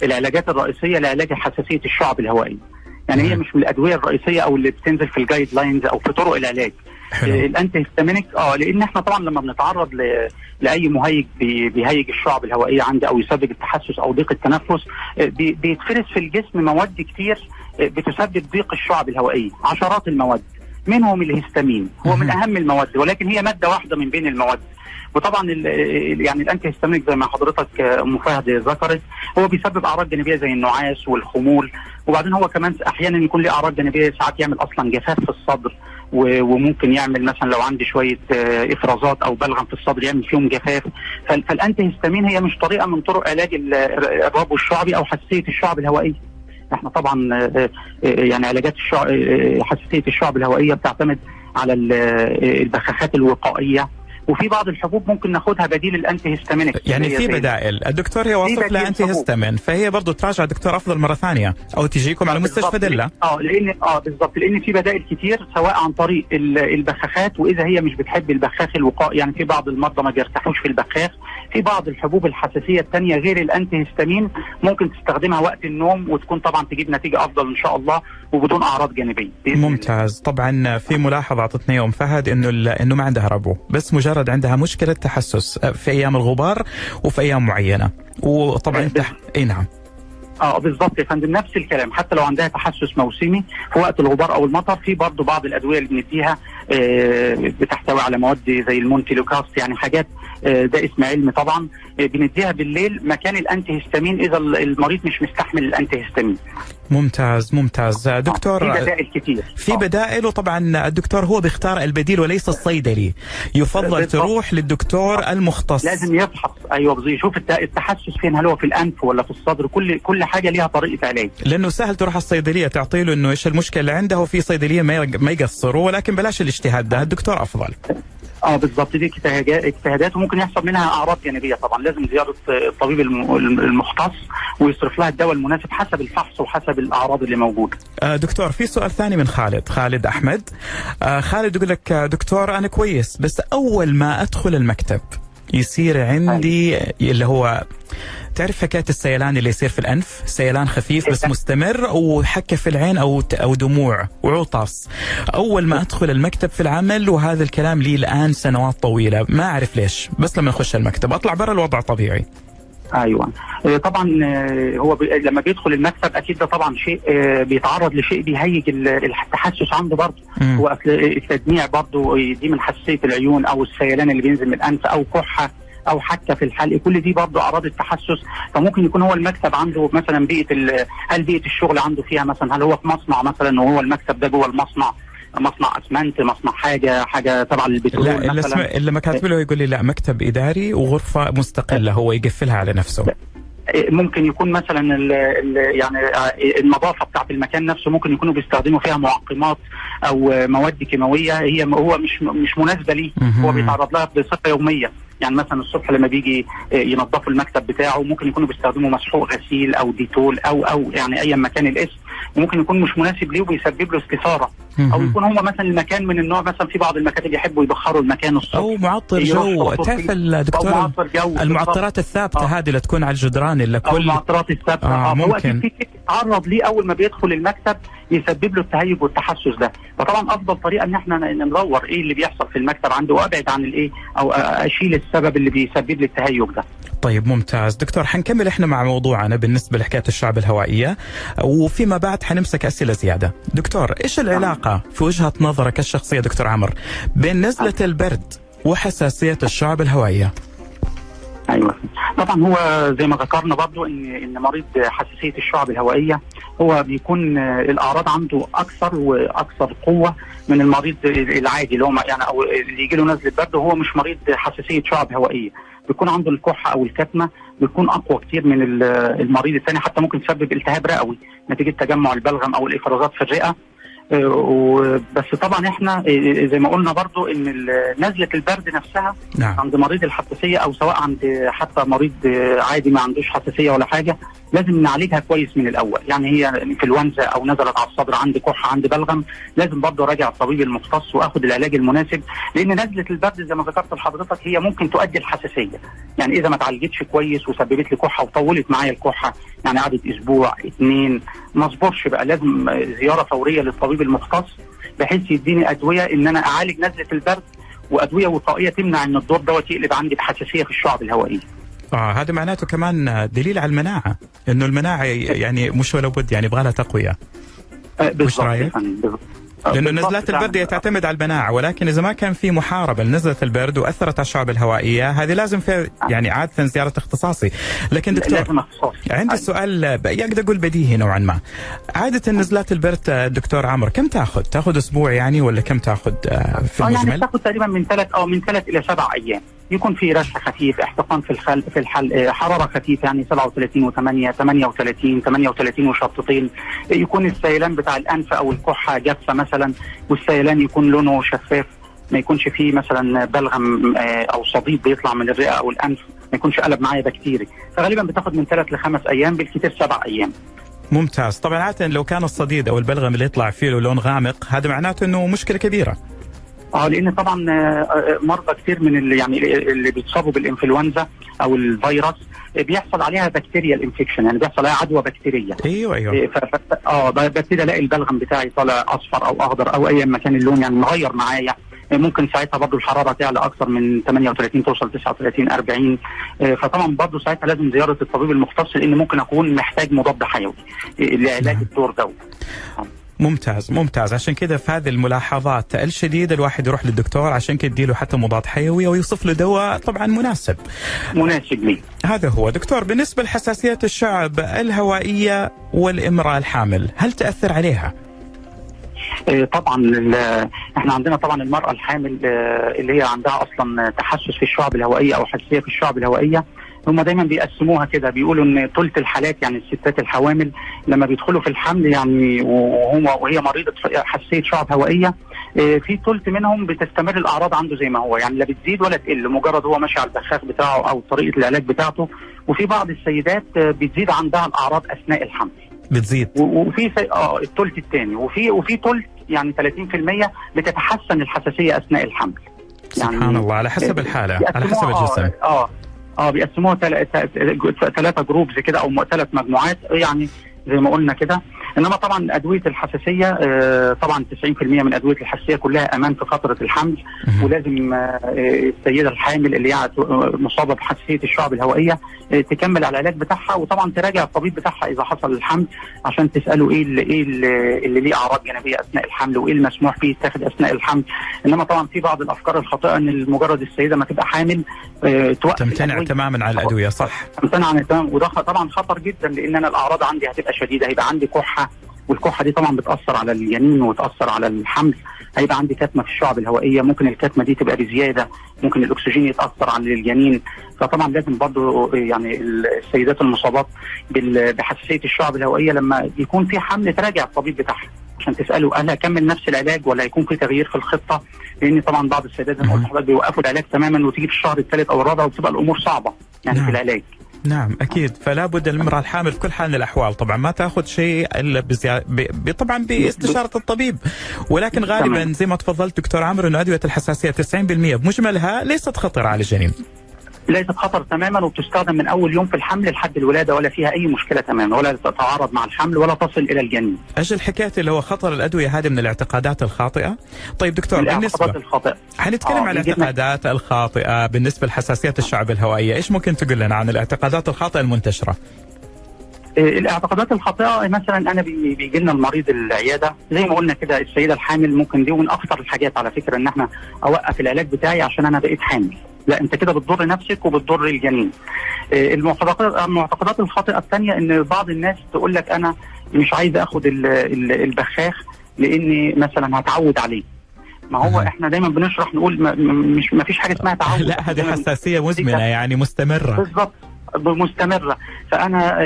العلاجات الرئيسيه لعلاج حساسيه الشعب الهوائي. يعني هي مش من الادويه الرئيسيه او اللي بتنزل في الجايد لاينز او في طرق العلاج. الانتي هيستامينيك لان احنا طبعا لما بنتعرض لاي مهيج بيهيج الشعب الهوائيه عندي او يسبب التحسس او ضيق التنفس، بيتفرز في الجسم مواد كتير بتسبب ضيق الشعب الهوائيه، عشرات المواد منهم الهستامين، هو من اهم المواد ولكن هي ماده واحده من بين المواد. وطبعا يعني الانتي هيستامينيك زي ما حضرتك ام فهد ذكرت هو بيسبب اعراض جانبيه زي النعاس والخمول، وبعدين هو كمان احيانا يكون له اعراض جانبيه، ساعات يعمل اصلا جفاف في الصدر، وممكن يعمل مثلا لو عندي شويه افرازات او بلغم في الصدر يعمل فيهم جفاف. فالانتي هيستامين هي مش طريقه من طرق علاج الربو الشعبي او حساسيه الشعب الهوائيه. احنا طبعا يعني علاجات حساسيه الشعب الهوائيه بتعتمد على البخاخات الوقائيه، وفي بعض الحبوب ممكن ناخدها بديل الانتي هيستامينيك. يعني في بدائل الدكتور هي وصف لها انتي هيستامين، فهي برضه تراجع دكتور افضل مره ثانيه او تجيكم على مستشفى دلة. لان بالضبط لان في بدائل كتير سواء عن طريق البخاخات، واذا هي مش بتحب البخاخ الوقائي يعني في بعض المرضى ما بيرتاحوش في البخاخ، في بعض الحبوب الحساسيه الثانيه غير الانتي هيستامين ممكن تستخدمها وقت النوم، وتكون طبعا تجيب نتيجه افضل ان شاء الله وبدون اعراض جانبيه. ممتاز. طبعا في ملاحظه اعطتني ام فهد انه ما عندها ربو، بس مجرد عندها مشكله تحسس في ايام الغبار وفي ايام معينه، وطبعا نعم بالضبط يا فندم، نفس الكلام حتى لو عندها تحسس موسمي في وقت الغبار او المطر، في برضه بعض الادويه اللي بنديها بتحتوي على مواد زي المونتيلوكاست، يعني حاجات ده اسم علمي طبعا، بنديها بالليل مكان الانتي هيستامين اذا المريض مش مستحمل الانتي هيستامين. ممتاز دكتور. في بدائل كتير، في بدائل، وطبعا الدكتور هو بيختار البديل وليس الصيدلي، يفضل تروح للدكتور المختص، لازم يفحص يشوف التحسس فين، هل هو في الانف ولا في الصدر، كل حاجه ليها طريقه علاج. لانه سهل تروح الصيدليه تعطي له انه ايش المشكله اللي عنده، وفي صيدليه ما يقصروا، ولكن بلاش الاجتهاد ده، الدكتور افضل. بالضبط، دي اجتهادات وممكن يحصل منها اعراض جانبيه، طبعا لازم زياره الطبيب المختص ويصرف لها الدواء المناسب حسب الفحص وحسب الاعراض اللي موجوده. دكتور في سؤال ثاني من خالد احمد. خالد يقول لك دكتور انا كويس، بس اول ما ادخل المكتب يصير عندي اللي هو تعرف حكاية السيلان اللي يصير في الأنف، سيلان خفيف بس مستمر، وحكة في العين أو دموع وعطاس أول ما أدخل المكتب في العمل، وهذا الكلام لي الآن سنوات طويلة ما أعرف ليش، بس لما أخش المكتب أطلع برا الوضع طبيعي. ايوه طبعا هو لما بيدخل المكتب اكيد ده طبعا شيء بيتعرض لشيء بيهيج التحسس عنده برضه، هو التدميع برضه دي من حساسيه العيون، او السيلان اللي بينزل من الانف، او كحه، او حتى في الحلق، كل دي برضه اعراض التحسس. فممكن يكون هو المكتب عنده مثلا هل بيئه الشغل عنده فيها مثلا، هل هو في مصنع مثلا وهو المكتب ده جوه المصنع، مصنع اسمنت، مصنع حاجه تبع البترول مثلا، لا اللي ما كاتب له يقول لي لا مكتب اداري وغرفه مستقله هو يقفلها على نفسه. ممكن يكون مثلا يعني النظافه بتاعه المكان نفسه ممكن يكونوا بيستخدموا فيها معقمات او مواد كيماويه هو مش مناسبه ليه، هو بيتعرض لها بصفه يوميه. يعني مثلا الصبح لما بيجي ينظفوا المكتب بتاعه ممكن يكونوا بيستخدموا مسحوق غسيل او ديتول او يعني اي مكان الاسم، وممكن يكون مش مناسب ليه وبيسبب له استثاره، او يكون هم مثلا المكان من النوع، مثلا في بعض المكاتب يحبوا يبخروا المكان الصبح او معطر جو، تعرف الدكتور المعطرات الثابته هذه اللي تكون على الجدران اللي كل المعطرات الثابته ممكن يتعرض ليه اول ما بيدخل المكتب يسبب له التهيج والتحسس ده. فطبعا افضل طريقه ان احنا ندور ايه اللي بيحصل في المكتب عنده وابعد عن الايه او اشيل السبب اللي بيسبب لي التهيج ده. طيب ممتاز دكتور، حنكمل احنا مع موضوعنا بالنسبه لحكايه الشعب الهوائيه، وفيما بعد حنمسك اسئله زياده. دكتور ايش العلاقه في وجهه نظرك الشخصيه دكتور عمرو بين نزله البرد وحساسيه الشعب الهوائيه؟ ايوه طبعا هو زي ما ذكرنا برضو ان مريض حساسيه الشعب الهوائيه هو بيكون الاعراض عنده اكثر واكثر قوه من المريض العادي اللي هو يعني او اللي يجي له نزله برد وهو مش مريض حساسيه شعب هوائيه، بيكون عنده الكحه او الكتمه بيكون اقوى كتير من المريض الثاني، حتى ممكن تسبب التهاب رئوي نتيجه تجمع البلغم او الافرازات في الرئه. بس طبعا احنا زي ما قلنا برضو ان نزله البرد نفسها نعم. عند مريض الحساسيه او سواء عند حتى مريض عادي ما عندوش حساسيه ولا حاجه لازم نعالجها كويس من الاول، يعني هي انفلونزا او نزلت على الصدر، عندي كحه، عندي بلغم، لازم برضو اراجع الطبيب المختص واخد العلاج المناسب، لان نزله البرد زي ما ذكرت لحضرتك هي ممكن تؤدي الحساسيه، يعني اذا ما اتعالجتش كويس وسببت لي كحه وطولت معايا الكحه، يعني قعدت اسبوع اتنين ما اصبرش بقى، لازم زياره فوريه للطبيب المختص بحيث يديني ادويه ان انا اعالج نزله البرد، وادويه وقائيه تمنع ان الدور دوت يقلب عندي بحساسيه في الشعب الهوائيه. هذا معناته كمان دليل على المناعه، انه المناعه يعني مش ولا بد، يعني يبغى لها تقويه. بالضبط. لانه نزلات البرد تعتمد على المناعه، ولكن اذا ما كان في محاربه لنزله البرد واثرت على الشعب الهوائيه هذه لازم في يعني عاده زياره اختصاصي. لكن دكتور عندي سؤال يقدر اقول بديهي نوعا ما، عاده نزلات البرد دكتور عمرو كم تاخذ اسبوع يعني ولا كم تاخذ في المجمل؟ يعني تاخذ تقريبا من 3 الى 7 ايام، يكون في رشح خفيف، احتقان في الحلق، حراره خفيفه يعني 37 و8 38 38 وشطتين، يكون السيلان بتاع الانف او الكحه جافه مثلا، والسيلان يكون لونه شفاف، ما يكونش فيه مثلا بلغم او صديد بيطلع من الرئه او الانف، ما يكونش قلب معايا بكتيري، فغالبا بتاخد من 3 ل 5 ايام، بالكتير 7 ايام. ممتاز. طبعا عاده لو كان الصديد او البلغم اللي يطلع فيه له لون غامق هذا معناته انه مشكله كبيره. لان طبعا مرضى كتير من اللي بيتصابوا بالانفلونزا او الفيروس بيحصل عليها بكتيريال انفكشن، يعني بيحصل عليها عدوى بكتيريه. ايوه ببتدي الاقي البلغم بتاعي طالع اصفر او اخضر او اي مكان اللون يعني مغير معايا، ممكن ساعتها برضه الحراره تعلى اكثر من 38 توصل 39 40، فطبعا برضه ساعتها لازم زياره الطبيب المختص لان ممكن اكون محتاج مضاد حيوي لعلاج الدور دوت. ممتاز. عشان كده في هذه الملاحظات الشديدة الواحد يروح للدكتور عشان كده يديله حتى مضاد حيوي ويوصف له دواء طبعا مناسب ليه. هذا هو دكتور. بالنسبة لحساسيات الشعب الهوائية والإمرأة الحامل هل تأثر عليها؟ طبعا احنا عندنا طبعا المرأة الحامل اللي هي عندها أصلا تحسس في الشعب الهوائية أو حساسية في الشعب الهوائية، هم دايما بيقسموها كده، بيقولوا ان ثلث الحالات يعني الستات الحوامل لما بيدخلوا في الحمل يعني وهي مريضه حساسيه شعب هوائيه، في ثلث منهم بتستمر الاعراض عنده زي ما هو، يعني لا بتزيد ولا تقل، مجرد هو ماشي على البخاخ بتاعه او طريقه العلاج بتاعته. وفي بعض السيدات بتزيد عندها الاعراض اثناء الحمل بتزيد، وفي الثلث الثاني، وفي ثلث يعني 30% بتتحسن الحساسيه اثناء الحمل. سبحان يعني الله، على حسب الحاله، على حسب الجسم. بيقسموها 3 جروبز كده او 3 مجموعات يعني زي ما قلنا كده. انما طبعا ادويه الحساسيه طبعا 90% من ادويه الحساسيه كلها امان في فتره الحمل، ولازم السيده الحامل اللي هي مصابه بحساسيه الشعب الهوائيه تكمل على العلاج بتاعها، وطبعا تراجع الطبيب بتاعها اذا حصل الحمل عشان تساله ايه اللي ليه اعراض جانبيه اثناء الحمل، وايه المسموح فيه يتاخد اثناء الحمل. انما طبعا في بعض الافكار الخاطئه ان مجرد السيده ما تبقى حامل تمتنع تماما عن الادويه. صح، تمتنع عن التمام، وده طبعا خطر جدا لان انا الاعراض عندي هتبقى شديده، هيبقى عندي كحه، والكحه دي طبعا بتاثر على الجنين وتاثر على الحمل، هيبقى عندي كتمه في الشعب الهوائيه، ممكن الكتمه دي تبقى بزياده، ممكن الاكسجين يتاثر على الجنين. فطبعا لازم برضو يعني السيدات المصابات بحساسيه الشعب الهوائيه لما يكون في حمل تراجع الطبيب بتاعها عشان تساله هل هكمل نفس العلاج ولا هيكون في تغيير في الخطه، لان طبعا بعض السيدات زي ما قلت لحضرتك بيوقفوا العلاج تماما وتيجي في الشهر الثالث او الرابع وبتبقى الامور صعبه يعني في العلاج. نعم أكيد. فلا بد المرأة الحامل في كل حال من الأحوال طبعا ما تأخذ شيء طبعا باستشارة الطبيب، ولكن غالبا زي ما تفضلت دكتور عمرو أنه أدوية الحساسية 90% بمجملها ليست خطر على الجنين، ليست خطر تماما، وبتستخدم من أول يوم في الحمل لحد الولادة، ولا فيها أي مشكلة تماما، ولا تتعارض مع الحمل ولا تصل إلى الجنين. أجل حكاية اللي هو خطر الأدوية هذه من الاعتقادات الخاطئة. طيب دكتور، بالنسبة هنتكلم عن الاعتقادات الخاطئة بالنسبة لحساسيات الشعب الهوائية، إيش ممكن تقول لنا عن الاعتقادات الخاطئة المنتشرة؟ الاعتقادات الخاطئه مثلا انا بيجي لنا المريض العياده زي ما قلنا كده، السيده الحامل ممكن دي من اخطر الحاجات على فكره، ان احنا اوقف العلاج بتاعي عشان انا بقيت حامل، لا انت كده بتضر نفسك وبتضر الجنين. المعتقدات الخاطئه الثانيه ان بعض الناس تقول لك انا مش عايز اخد البخاخ لاني مثلا هتعود عليه. ما هو احنا دايما بنشرح نقول مش ما فيش حاجه اسمها تعود، لا هذه حساسيه مزمنه يعني مستمره. بالظبط مستمره، فانا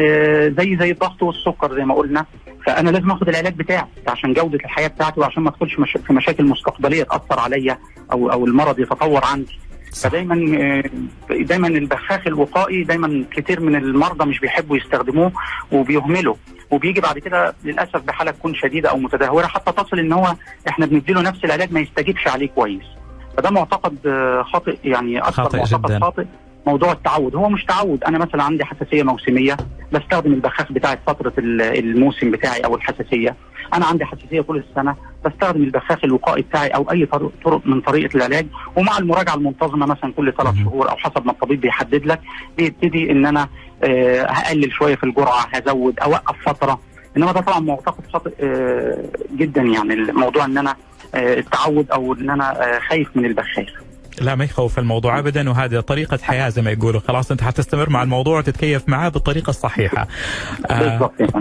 زي الضغط والسكر زي ما قلنا، فانا لازم اخد العلاج بتاعي عشان جوده الحياه بتاعتي، وعشان ما ادخلش في مشاكل مستقبليه تاثر عليا او المرض يتطور عندي. فدايما البخاخ الوقائي دايما كتير من المرضى مش بيحبوا يستخدموه وبيهملوا، وبيجي بعد كده للاسف بحاله تكون شديده او متدهوره، حتى تصل ان هو احنا بنديله نفس العلاج ما يستجيبش عليه كويس. فده معتقد خاطئ، يعني اكثر معتقد خاطئ. موضوع التعود هو مش تعود، انا مثلا عندي حساسيه موسميه بستخدم البخاخ بتاعي فتره الموسم بتاعي او الحساسيه، انا عندي حساسيه طول السنه بستخدم البخاخ الوقائي بتاعي او اي طرق من طريقه العلاج، ومع المراجعه المنتظمه مثلا كل 3 شهور او حسب ما الطبيب بيحدد لك، بيبتدي ان انا هقلل شويه في الجرعه، هزود، اوقف فتره. انما ده طبعا معتقد خاطئ جدا، يعني الموضوع ان انا التعود او ان انا خايف من البخاخ. لا، ما يخوف الموضوع ابدا، وهذه طريقه حياه زي ما يقولوا. خلاص انت حتستمر مع الموضوع وتتكيف معاه بالطريقه الصحيحه.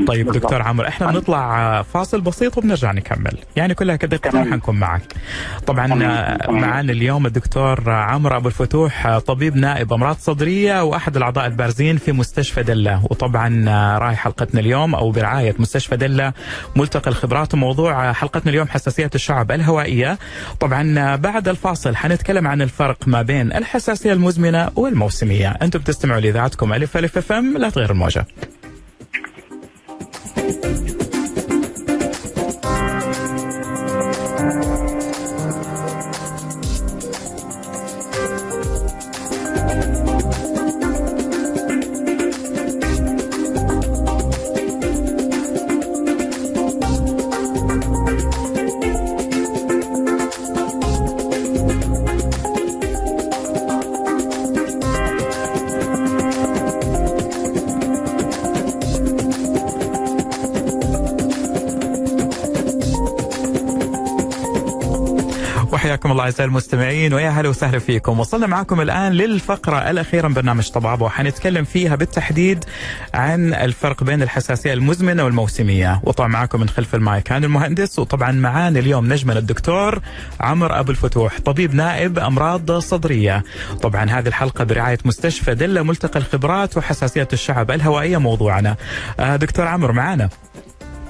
طيب دكتور عمرو، احنا بنطلع فاصل بسيط وبنرجع نكمل، يعني كلها كدقيقتين حنكون معك. طبعا معانا اليوم الدكتور عمرو ابو الفتوح، طبيب نائب امراض صدريه واحد الاعضاء البارزين في مستشفى دله. وطبعا راي حلقتنا اليوم او برعايه مستشفى دله ملتقى الخبرات، وموضوع حلقتنا اليوم حساسيه الشعب الهوائيه. طبعا بعد الفاصل حنتكلم عن الفرق ما بين الحساسية المزمنة والموسمية. أنتم بتستمعوا لإذاعتكم هلفلف FM، لا تغير الموجة. حياكم الله أعزائي المستمعين، ويا هلا وسهلا فيكم. وصلنا معكم الآن للفقرة الأخيرة من برنامج طبابة، وحنتكلم فيها بالتحديد عن الفرق بين الحساسية المزمنة والموسمية. وطبعا معكم من خلف المايك هاني المهندس، وطبعا معانا اليوم نجمنا الدكتور عمرو أبو الفتوح، طبيب نائب أمراض صدرية. طبعا هذه الحلقة برعاية مستشفى دلة ملتقى الخبرات، وحساسية الشعب الهوائية موضوعنا. دكتور عمرو معانا،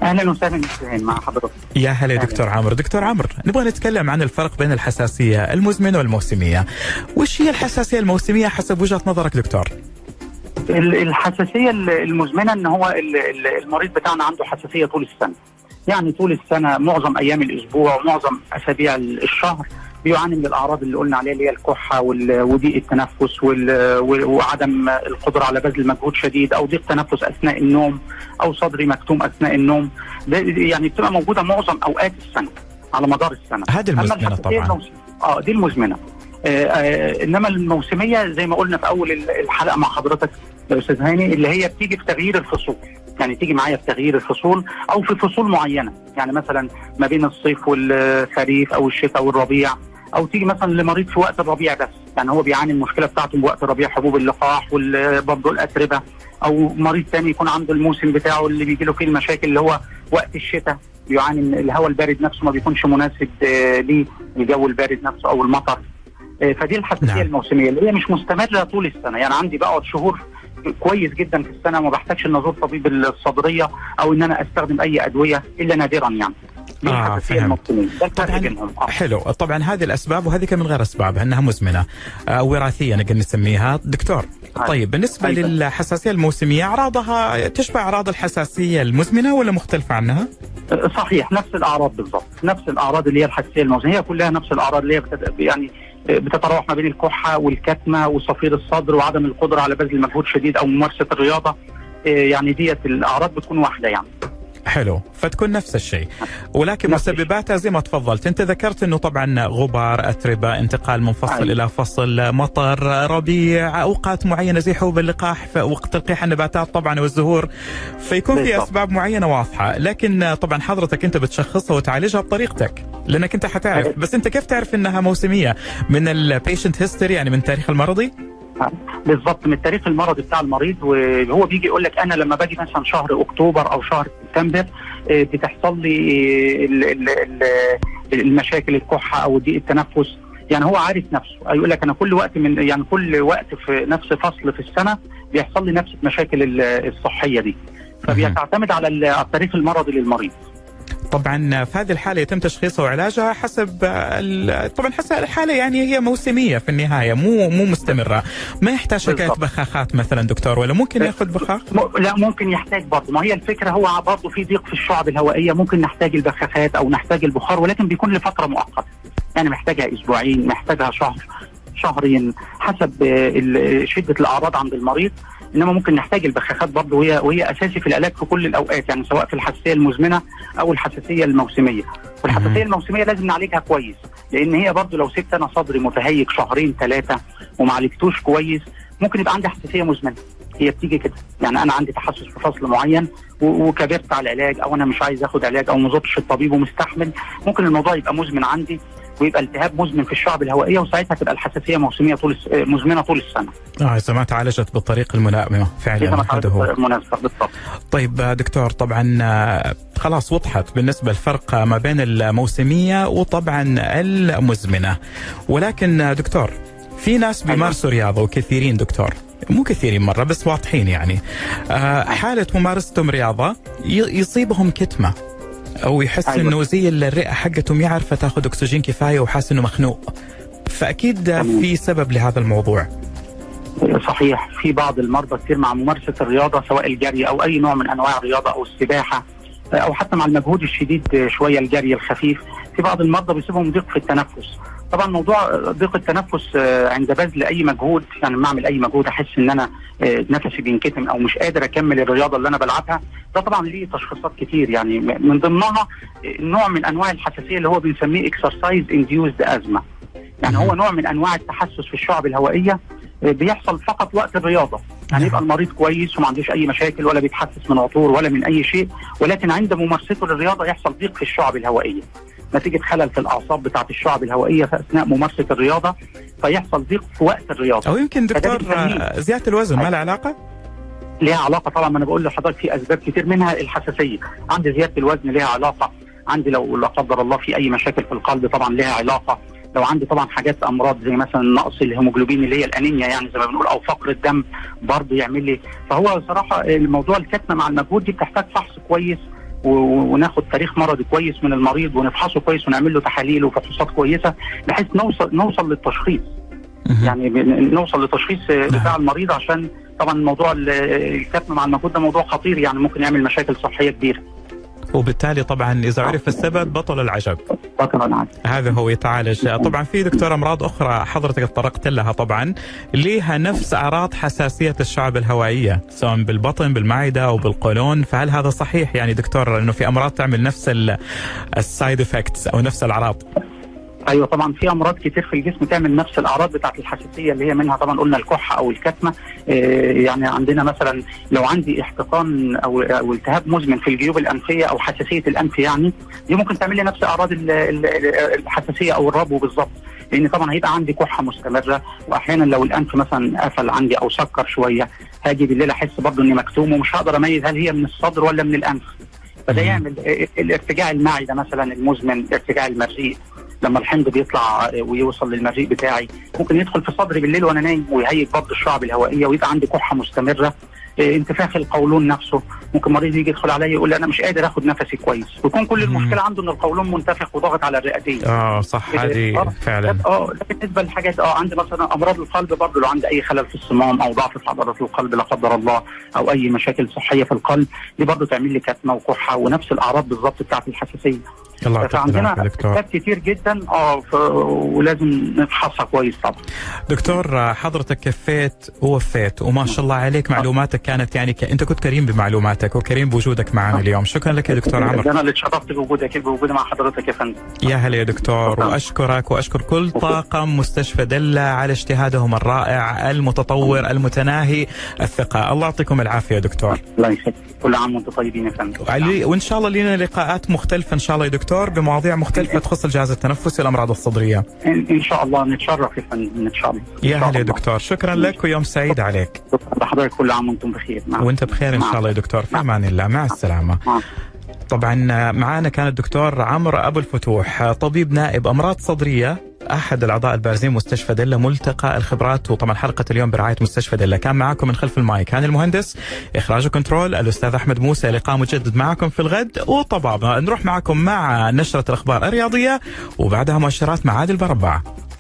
اهلا وسهلا مع حضرتك. يا هلا دكتور عمرو. دكتور عمرو، نبغى نتكلم عن الفرق بين الحساسيه المزمنه والموسميه. وش هي الحساسيه الموسميه حسب وجهه نظرك دكتور؟ الحساسيه المزمنه ان هو المريض بتاعنا عنده حساسيه طول السنه، يعني طول السنه معظم ايام الاسبوع ومعظم اسابيع الشهر بيعاني من الاعراض اللي قلنا عليها، اللي هي الكحه وضيق التنفس وعدم القدره على بذل مجهود شديد، او ضيق تنفس اثناء النوم، او صدري مكتوم اثناء النوم. ده يعني بتبقى موجوده معظم اوقات السنه على مدار السنه. هذه المزمنه طبعا. دي المزمنه. انما الموسميه زي ما قلنا في اول الحلقه مع حضرتك يا استاذ هاني، اللي هي بتيجي في تغيير الفصول، يعني تيجي معايا في تغيير الفصول او في فصول معينه، يعني مثلا ما بين الصيف والخريف او الشتاء والربيع، او تيجي مثلا لمريض في وقت الربيع بس، يعني هو بيعاني المشكله بتاعته في وقت الربيع، حبوب اللقاح وبرضه الاتربه، او مريض ثاني يكون عنده الموسم بتاعه اللي بيجي له فيه المشاكل، اللي هو وقت الشتاء بيعاني من الهواء البارد نفسه ما بيكونش مناسب ليه، الجو البارد نفسه او المطر. فدي الحساسيه الموسميه اللي هي مش مستمره طول السنه، يعني عندي بقعد شهور كويس جدا في السنه وما بحتاجش ان ازور طبيب الصدريه او ان انا استخدم اي ادويه الا نادرا، يعني طبعا. حلو. طبعا هذه الاسباب وهذه كمان غير اسباب انها مزمنه وراثيه نقدر نسميها دكتور. طيب بالنسبه للحساسيه الموسميه، اعراضها تشبه اعراض الحساسيه المزمنه ولا مختلفه عنها؟ صحيح، نفس الاعراض بالضبط، نفس الاعراض اللي هي الحساسيه المزمنه، هي كلها نفس الاعراض اللي هي يعني بتتراوح ما بين الكحه والكتمه وصفير الصدر وعدم القدره على بذل مجهود شديد او ممارسه الرياضه، يعني ديت الاعراض بتكون واحده يعني. حلو، فتكون نفس الشيء، ولكن مسبباتها زي ما تفضلت انت ذكرت انه طبعا غبار، اتربه، انتقال من فصل الى فصل، مطر، ربيع، اوقات معينه زي حبوب اللقاح، وقت تلقيح النباتات طبعا والزهور، فيكون في اسباب معينه واضحه، لكن طبعا حضرتك انت بتشخصها وتعالجها بطريقتك لانك انت حتعرف. بس انت كيف تعرف انها موسميه؟ من البيشنت هيستوري، يعني من التاريخ المرضي بالضبط، من التاريخ المرضي بتاع المريض، وهو بيجي يقول لك انا لما باجي مثلا شهر اكتوبر او شهر سبتمبر بتحصل لي المشاكل، الكحه او ضيق التنفس، يعني هو عارف نفسه، يقول لك انا كل وقت من يعني كل وقت في نفس فصل في السنه بيحصل لي نفس المشاكل الصحيه دي، فبيعتمد على التاريخ المرضي للمريض. طبعا في هذه الحاله يتم تشخيصها وعلاجها حسب طبعا حسب الحاله، يعني هي موسميه في النهايه، مو مستمره، ما يحتاج حكايه بخاخات مثلا دكتور، ولا ممكن ياخذ بخاخ؟ لا ممكن يحتاج برضه، ما هي الفكره هو برضه في ضيق في الشعب الهوائيه، ممكن نحتاج البخاخات او نحتاج البخار، ولكن بيكون لفتره مؤقته، يعني محتاجها اسبوعين، محتاجها شهر شهرين حسب شده الاعراض عند المريض. انما ممكن نحتاج البخاخات برضه، وهي اساسي في العلاج في كل الاوقات، يعني سواء في الحساسيه المزمنه او الحساسيه الموسميه. والحساسيه الموسميه لازم نعالجها كويس، لان هي برضه لو سبت انا صدري متهيج شهرين ثلاثه وما عالجتوش كويس ممكن يبقى عندي حساسيه مزمنه. هي بتيجي كده، يعني انا عندي تحسس في فصل معين وكبرت على العلاج، او انا مش عايز اخد علاج، او ما زرتش الطبيب ومستحمل، ممكن الموضوع يبقى مزمن عندي ويبقى التهاب مزمن في الشعب الهوائيه، وساعتها تبقى الحساسيه موسميه مزمنه طول السنه. اذا ما تعالجت بالطريقه الملائمه فعلا. اذا ما تعالجت بالطريقه المناسبه بالضبط. طيب دكتور، طبعا خلاص وضحت بالنسبه الفرق ما بين الموسميه وطبعا المزمنه، ولكن دكتور في ناس بيمارسوا رياضه، وكثيرين دكتور، مو كثيرين مره بس واضحين يعني، حاله ممارستهم رياضه يصيبهم كتمه، أو يحس إنه زي الرئة حقته ما عارفة تاخذ أكسجين كفاية وحاسس إنه مخنوق، فأكيد في سبب لهذا الموضوع. صحيح، في بعض المرضى كتير مع ممارسة الرياضة سواء الجري أو أي نوع من أنواع الرياضة أو السباحة أو حتى مع المجهود الشديد شوية الجري الخفيف، في بعض المرضى بيصيبهم ضيق في التنفس. طبعا موضوع ضيق التنفس عند بذل اي مجهود، يعني لما اعمل اي مجهود احس ان انا نفسي بينكتم او مش قادر اكمل الرياضه اللي انا بلعبها، ده طبعا ليه تشخيصات كتير، يعني من ضمنها نوع من انواع الحساسيه اللي هو بنسميه اكسرسايز انديوزد ازمه، يعني هو نوع من انواع التحسس في الشعب الهوائيه بيحصل فقط وقت الرياضه، يعني يبقى المريض كويس وما عندوش اي مشاكل ولا بيتحسس من عطور ولا من اي شيء، ولكن عند ممارسته للرياضه يحصل ضيق في الشعب الهوائيه نتيجة خلل في الأعصاب بتاعة الشعب الهوائية أثناء ممارسة الرياضة، فيحصل ضيق في وقت الرياضة. أو يمكن دكتور زيادة الوزن ما لها علاقة؟ لها علاقة طبعا، ما أنا بقول لحضرتك في أسباب كتير منها الحساسية، عندي زيادة الوزن لها علاقة، عندي لو لا قدر الله في أي مشاكل في القلب طبعا لها علاقة، لو عندي طبعا حاجات امراض زي مثلا نقص الهيموجلوبين اللي هي الانيميا يعني زي ما بنقول، او فقر الدم برضه يعمل لي، فهو بصراحة الموضوع الكتمة مع المجهود دي بتحتاج فحص كويس وناخد تاريخ مرضي كويس من المريض ونفحصه كويس ونعمل له تحاليل وفحوصات كويسه بحيث نوصل للتشخيص، يعني نوصل لتشخيص بتاع المريض، عشان طبعا موضوع الكتم مع المجهود ده موضوع خطير، يعني ممكن يعمل مشاكل صحيه كبيره، وبالتالي طبعا اذا عرف السبب بطل العجب. هذا هو يتعالج. طبعا في دكتور امراض اخرى حضرتك اتطرقت لها طبعا ليها نفس اعراض حساسيه الشعب الهوائيه، سواء بالبطن بالمعده او بالقولون، فهل هذا صحيح يعني دكتور انه في امراض تعمل نفس السايد افكتس او نفس الاعراض؟ ايوه طبعا، في امراض كتير في الجسم تعمل نفس الاعراض بتاعه الحساسيه اللي هي منها طبعا قلنا الكحه او الكتمه، يعني عندنا مثلا لو عندي احتقان او التهاب مزمن في الجيوب الانفيه او حساسيه الانف، يعني دي ممكن تعمل لي نفس اعراض الحساسيه او الربو بالظبط، لان طبعا هيبقى عندي كحه مستمره، واحيانا لو الانف مثلا قفل عندي او سكر شويه هاجي بالليل احس برضه اني مكتوم ومش هقدر اميز هل هي من الصدر ولا من الانف، فده يعمل الارتجاع المعده مثلا المزمن، ارتجاع المريء لما الحمض بيطلع ويوصل للمريء بتاعي ممكن يدخل في صدري بالليل وانا نايم ويهيج برضه الشعب الهوائيه، ويبقى عندي كحه مستمره، انتفاخ القولون نفسه، ممكن مريض يجي يدخل عليا يقول لي انا مش قادر اخد نفسي كويس، ويكون كل المشكله عنده ان القولون منتفخ وضاغط على الرئتين. صح، هذه فعلا. بالنسبه للحاجات عندي مثلا امراض القلب برضه، لو عندي اي خلل في الصمام او ضعف في عضلات القلب لا قدر الله، او اي مشاكل صحيه في القلب، دي برضه تعمل لي كتمه وكحه ونفس الاعراض بالظبط بتاعت الحساسيه. فعندنا أسباب كتير جدا ولازم نفحصها كويس طبعا. دكتور حضرتك كفيت ووفيت وما شاء الله عليك، معلوماتك كانت يعني انت كنت كريم بمعلوماتك وكريم بوجودك معنا اليوم، شكرا لك يا دكتور عمرو. انا اللي اتشرفت بوجودي مع حضرتك يا فندم. يا هلا يا دكتور، واشكرك واشكر كل طاقم مستشفى دلة على اجتهادهم الرائع المتطور المتناهي الثقة، الله يعطيكم العافية يا دكتور. الله يخليك، كل عام وانتم طيبين يا فندم، وان شاء الله لينا لقاءات مختلفة ان شاء الله يا دكتور بمواضيع مختلفة تخص الجهاز التنفسي والأمراض الصدرية. إن شاء الله نتشرف يا فندم، إن شاء الله. يا هلا يا دكتور، شكرا لك ويوم سعيد عليك. شكرا لحضرتك، كل عام وأنتم بخير. وأنت بخير إن شاء الله يا دكتور، في أمان الله، مع السلامة. طبعا معانا كان الدكتور عمرو أبو الفتوح، طبيب نائب أمراض صدرية احد الاعضاء البارزين مستشفى دلة، ملتقى الخبرات، وطبعا حلقه اليوم برعايه مستشفى دلة. كان معاكم من خلف المايك هاني المهندس، اخراج وكنترول الاستاذ احمد موسى، لقاء مجدد معاكم في الغد وطبابة. نروح معاكم مع نشره الاخبار الرياضيه وبعدها مؤشرات مع عادل بربع.